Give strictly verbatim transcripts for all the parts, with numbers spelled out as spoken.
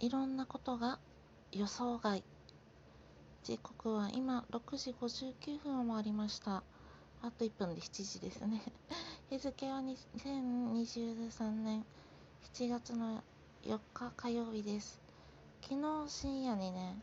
いろんなことが予想外。時刻は今ろくじごじゅうきゅうふんを回りました。あといっぷんでしちじですね。日付はにせんにじゅうさんねんしちがつのよっか火曜日です。昨日深夜にね、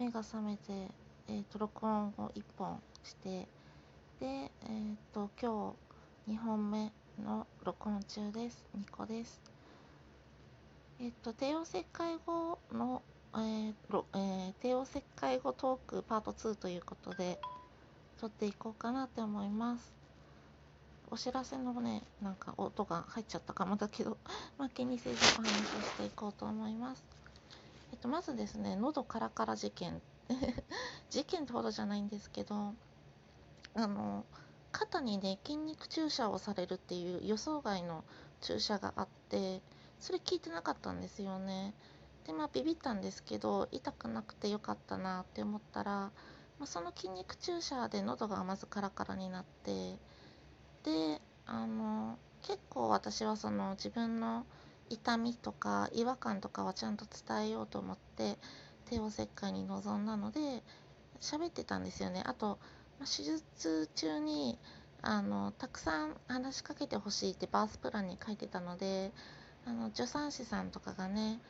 目が覚めて、えーと、録音をいっぽんして、で、えーと、今日にほんめの録音中です。にこです。えっと、帝王切開後の、えーえー、帝王切開後トークパートツーということで撮っていこうかなって思います。お知らせのね、なんか音が入っちゃったかもだけど、まあ、気にせずお話をしていこうと思います。えっと、まずですね、喉カラカラ事件。事件ってほどじゃないんですけど、あの、肩にね、筋肉注射をされるっていう予想外の注射があって、それ聞いてなかったんですよね。で、まあビビったんですけど、痛くなくてよかったなって思ったら、まあ、その筋肉注射で喉がまずカラカラになって、で、あの結構私はその自分の痛みとか違和感とかはちゃんと伝えようと思って帝王切開に臨んだので喋ってたんですよね。あと、まあ、手術中にあのたくさん話しかけてほしいってバースプランに書いてたので、あの助産師さんとかがね、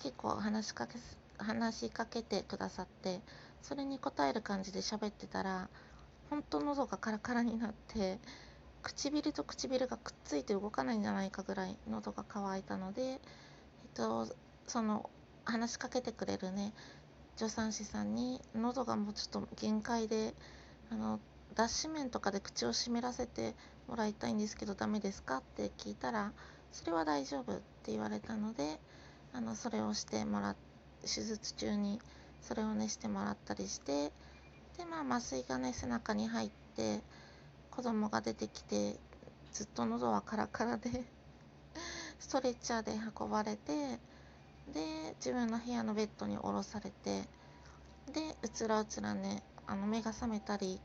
結構話しかけ、話しかけてくださって、それに答える感じで喋ってたら、本当喉がカラカラになって、唇と唇がくっついて動かないんじゃないかぐらい喉が渇いたので、えっと、その話しかけてくれるね、助産師さんに、喉がもうちょっと限界で、あの脱脂綿とかで口を湿らせてもらいたいんですけど、ダメですかって聞いたら、それは大丈夫って言われたので、あのそれをしてもらっ手術中にそれをねしてもらったりして、で、まあ、麻酔がね背中に入って子供が出てきて、ずっと喉はカラカラでストレッチャーで運ばれて、で自分の部屋のベッドに下ろされて、でうつらうつらね、あの目が覚めたり、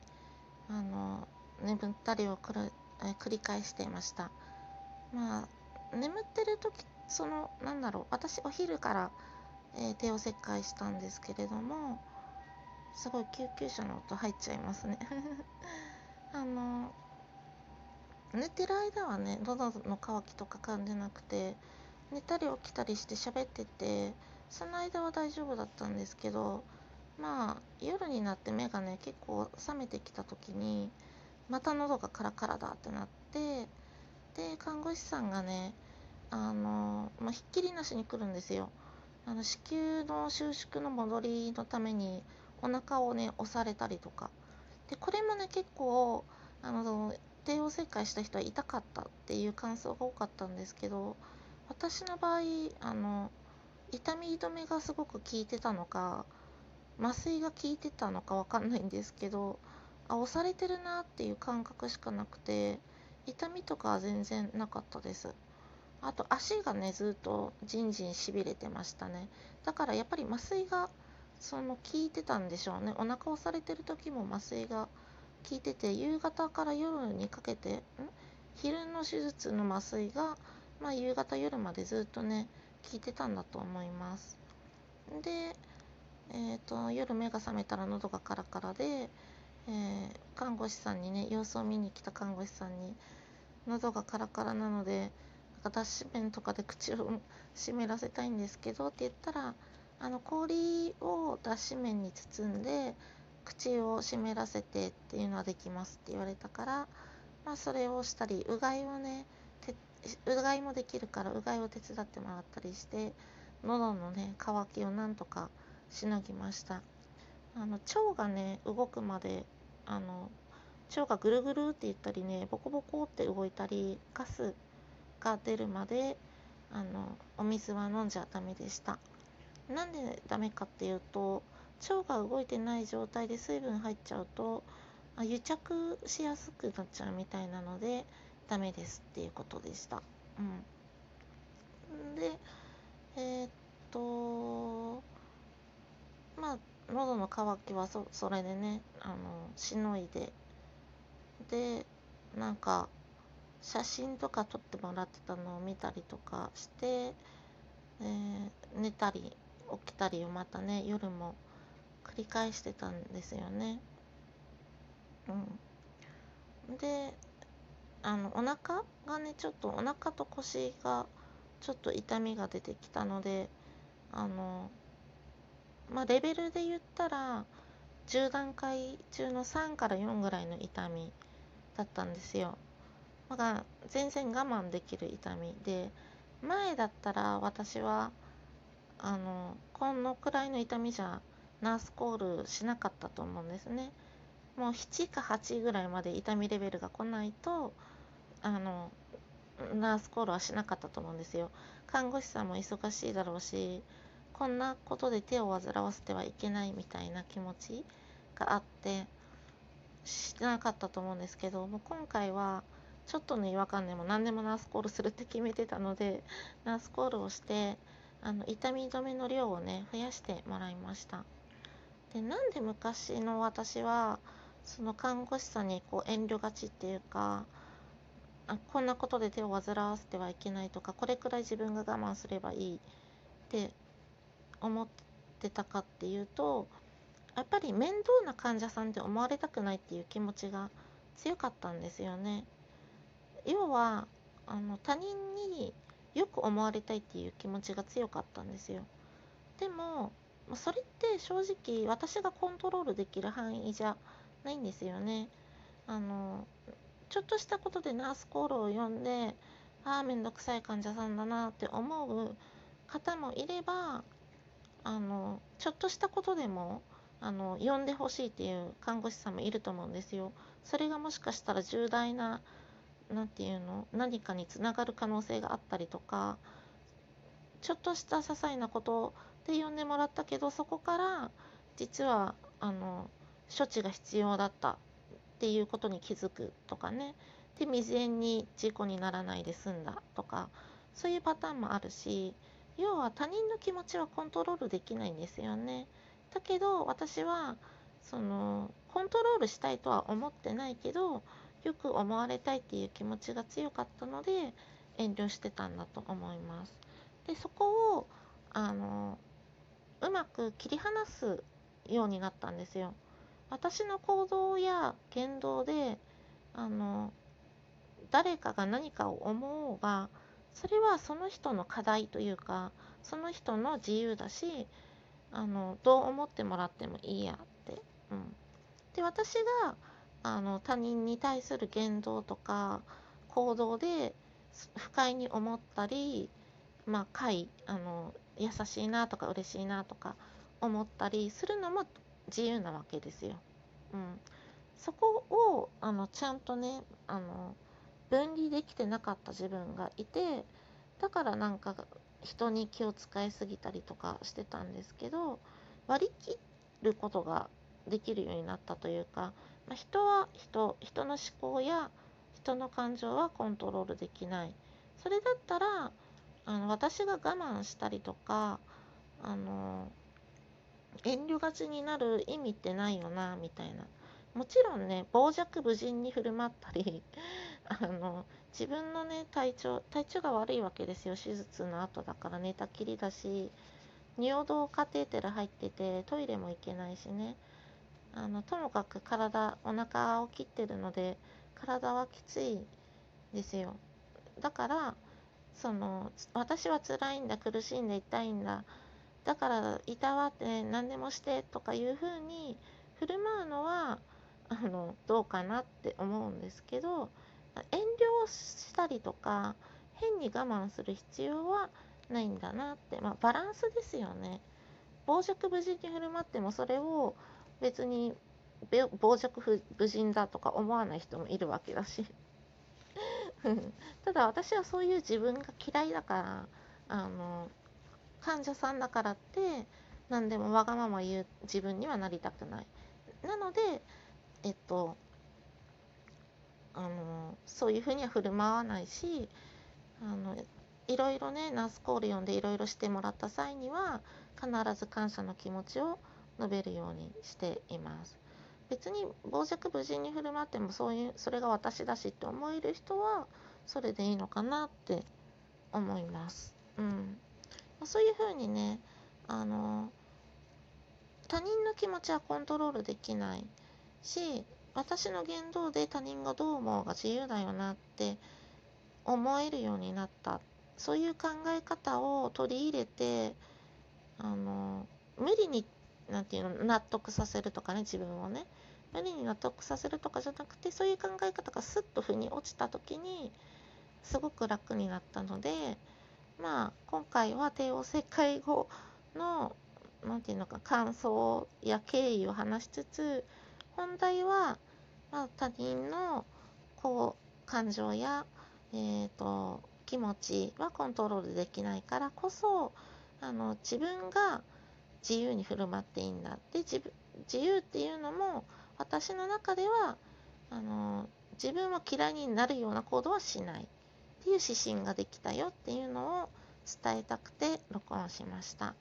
あの眠ったりをくるえ繰り返していました。まあ眠ってる時、そのなんだろう、私お昼から、えー、帝王切開したんですけれども、すごい救急車の音入っちゃいますね。あの寝てる間はね、喉の渇きとか感じなくて、寝たり起きたりして喋ってて、その間は大丈夫だったんですけど、まあ夜になって目がね結構覚めてきた時に、また喉がカラカラだってなって、で看護師さんがね、あの、まあ、ひっきりなしに来るんですよ。あの子宮の収縮の戻りのためにお腹をね押されたりとかで、これもね結構あの帝王切開した人は痛かったっていう感想が多かったんですけど、私の場合、あの痛み止めがすごく効いてたのか、麻酔が効いてたのかわかんないんですけど、あ、押されてるなっていう感覚しかなくて、痛みとかは全然なかったです。あと足がねずっとじんじんしびれてましたね。だからやっぱり麻酔がその効いてたんでしょうね。お腹を押されてる時も麻酔が効いてて、夕方から夜にかけてん昼の手術の麻酔が、まあ、夕方夜までずっとね効いてたんだと思います。で、えーと、夜目が覚めたら喉がカラカラで、えー、看護師さんにね、様子を見に来た看護師さんに、喉がカラカラなのでなんか脱脂綿とかで口を湿らせたいんですけどって言ったら、あの氷を脱脂綿に包んで口を湿らせてっていうのはできますって言われたから、まあ、それをしたり、うがいをねてうがいもできるから、うがいを手伝ってもらったりして、喉のね渇きをなんとかしのぎました。あの腸がね動くまで、あの腸がぐるぐるって言ったりね、ボコボコって動いたり、ガスが出るまであのお水は飲んじゃダメでした。なんでダメかっていうと、腸が動いてない状態で水分入っちゃうと癒着しやすくなっちゃうみたいなのでダメですっていうことでした。うん、で、えー、っとまあ喉の渇きは そ, それでねあのしのいで、でなんか写真とか撮ってもらってたのを見たりとかして、えー、寝たり起きたりをまたね夜も繰り返してたんですよね。うん、であのお腹がねちょっとお腹と腰がちょっと痛みが出てきたのであの、まあ、レベルで言ったらじゅうだんかい中のさんからよんぐらいの痛みだったんですよ。まだ全然我慢できる痛みで、前だったら私はあのこのくらいの痛みじゃナースコールしなかったと思うんですね。もうななかはちぐらいまで痛みレベルが来ないとあのナースコールはしなかったと思うんですよ。看護師さんも忙しいだろうし、こんなことで手を煩わせてはいけないみたいな気持ちがあってしなかったと思うんですけど、もう今回はちょっとの違和感でも何でもナースコールするって決めてたので、ナースコールをしてあの痛み止めの量をね増やしてもらいました。でなんで昔の私はその看護師さんにこう遠慮がちっていうか、あこんなことで手を煩わせてはいけないとか、これくらい自分が我慢すればいいって思ってたかっていうと、やっぱり面倒な患者さんって思われたくないっていう気持ちが強かったんですよね。要はあの他人によく思われたいっていう気持ちが強かったんですよ。でもそれって正直私がコントロールできる範囲じゃないんですよね。あのちょっとしたことでナースコールを呼んで、ああめんどくさい患者さんだなって思う方もいれば、あのちょっとしたことでもあの呼んでほしいっていう看護師さんもいると思うんですよ。それがもしかしたら重大ななんていうの何かにつながる可能性があったりとか、ちょっとした些細なことで呼んでもらったけど、そこから実はあの処置が必要だったっていうことに気づくとかね、で未然に事故にならないで済んだとか、そういうパターンもあるし、要は他人の気持ちはコントロールできないんですよね。だけど私はそのコントロールしたいとは思ってないけど、よく思われたいっていう気持ちが強かったので遠慮してたんだと思います。でそこをあのうまく切り離すようになったんですよ。私の行動や言動であの誰かが何かを思おうが、それはその人の課題というか、その人の自由だし、あのどう思ってもらってもいいやって、うん、で私があの他人に対する言動とか行動で不快に思ったり、まあ快あの優しいなとか嬉しいなとか思ったりするのも自由なわけですよ。うん、そこをあのちゃんとねあの分離できてなかった自分がいて、だからなんか人に気を使いすぎたりとかしてたんですけど、割り切ることができるようになったというか、まあ、人は人、人の思考や人の感情はコントロールできない。それだったらあの私が我慢したりとかあの遠慮がちになる意味ってないよなみたいな。もちろんね傍若無人に振る舞ったりあの自分のね体調体調が悪いわけですよ。手術の後だから寝たきりだし、尿道カテーテル入っててトイレも行けないしね、あのともかく体お腹を切ってるので体はきついですよ。だからその私は辛いんだ、苦しいんだ、痛いんだ、だからいたわって何でもしてとかいうふうに振る舞うのはあのどうかなって思うんですけど、遠慮したりとか変に我慢する必要はないんだなって、まあ、バランスですよね。傍若無人に振る舞ってもそれを別に傍若無人だとか思わない人もいるわけだしただ私はそういう自分が嫌いだからあの患者さんだからって何でもわがまま言う自分にはなりたくない。なのでえっとあのそういうふうには振る舞わないし、あのいろいろねナースコール呼んでいろいろしてもらった際には必ず感謝の気持ちを述べるようにしています。別に傍若無人に振る舞ってもそういうそれが私だしって思える人はそれでいいのかなって思います。うん、そういうふうにねあの他人の気持ちはコントロールできないし、私の言動で他人がどう思うが自由だよなって思えるようになった。そういう考え方を取り入れて、あの無理になんていうの納得させるとかね、自分をね無理に納得させるとかじゃなくて、そういう考え方がスッと腑に落ちた時にすごく楽になったので、まあ今回は帝王切開後のなんていうのか感想や経緯を話しつつ、本題は、まあ、他人のこう感情や、えー、と気持ちはコントロールできないからこそ、あの自分が自由に振る舞っていいんだって、自分自由っていうのも私の中ではあの自分は嫌いになるような行動はしないっていう指針ができたよっていうのを伝えたくて録音しました。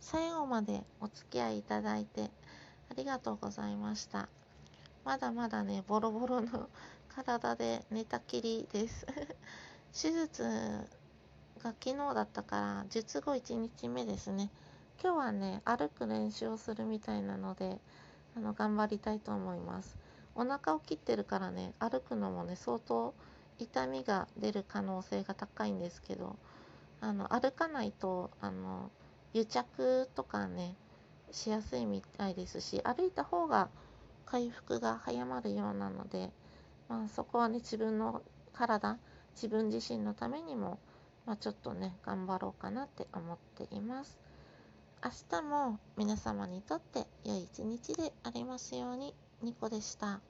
最後までお付き合いいただいてありがとうございました。まだまだね、ボロボロの体で寝たきりです。手術が昨日だったから、術後いちにちめですね。今日はね、歩く練習をするみたいなので、あの頑張りたいと思います。お腹を切ってるからね、歩くのもね、相当痛みが出る可能性が高いんですけど、あの歩かないと、あの癒着とかねしやすいみたいですし、歩いた方が回復が早まるようなので、まあ、そこはね自分の体自分自身のためにも、まあ、ちょっとね頑張ろうかなって思っています。明日も皆様にとって良い一日でありますように。ニコでした。